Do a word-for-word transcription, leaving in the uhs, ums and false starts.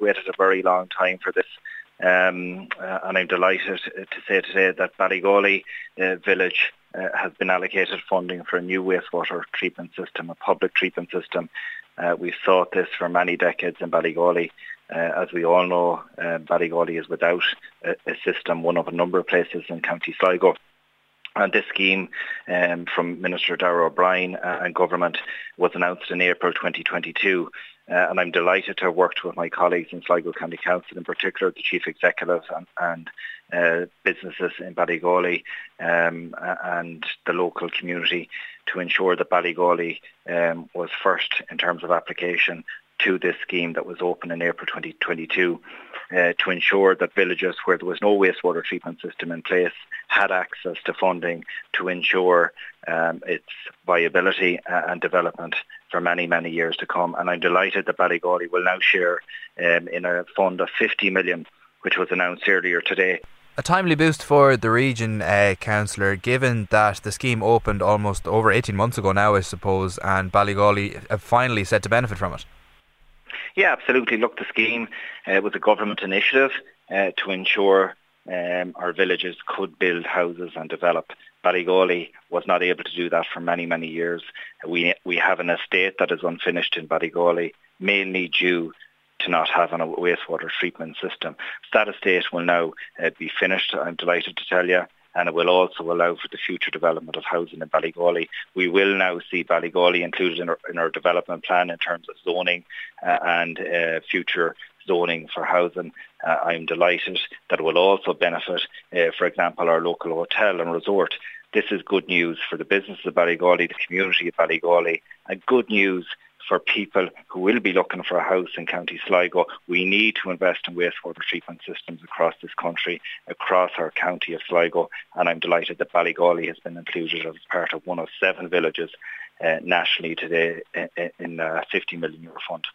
we've waited a very long time for this. Um, uh, and I'm delighted to say today that Ballygawley uh, village uh, has been allocated funding for a new wastewater treatment system, a public treatment system. Uh, we've sought this for many decades in Ballygawley. Uh, as we all know, uh, Ballygawley is without a, a system, one of a number of places in County Sligo. And this scheme um, from Minister Darragh O'Brien uh, and government was announced in April twenty twenty-two. Uh, and I'm delighted to have worked with my colleagues in Sligo County Council, in particular the Chief Executive and, and uh, businesses in Ballygawley um, and the local community to ensure that Ballygawley um, was first in terms of application to this scheme that was open in April twenty twenty-two uh, to ensure that villages where there was no wastewater treatment system in place had access to funding to ensure um, its viability and development for many, many years to come. And I'm delighted that Ballygawley will now share um, in a fund of fifty million, which was announced earlier today. A timely boost for the region, uh, Councillor, given that the scheme opened almost over eighteen months ago now, I suppose, and Ballygawley uh, finally set to benefit from it. Yeah, absolutely. Look, the scheme uh, was a government initiative uh, to ensure um, our villages could build houses and develop. Ballygawley was not able to do that for many, many years. We we have an estate that is unfinished in Ballygawley, mainly due to not having a wastewater treatment system. So that estate will now uh, be finished, I'm delighted to tell you, and it will also allow for the future development of housing in Ballygawley. We will now see Ballygawley included in our, in our development plan in terms of zoning uh, and uh, future zoning for housing. Uh, I'm delighted that it will also benefit, uh, for example, our local hotel and resort. This is good news for the business of Ballygawley, the community of Ballygawley, and good news for people who will be looking for a house in County Sligo. We need to invest in wastewater treatment systems across this country, across our county of Sligo, and I'm delighted that Ballygawley has been included as part of one of seven villages uh, nationally today in a fifty million euro fund.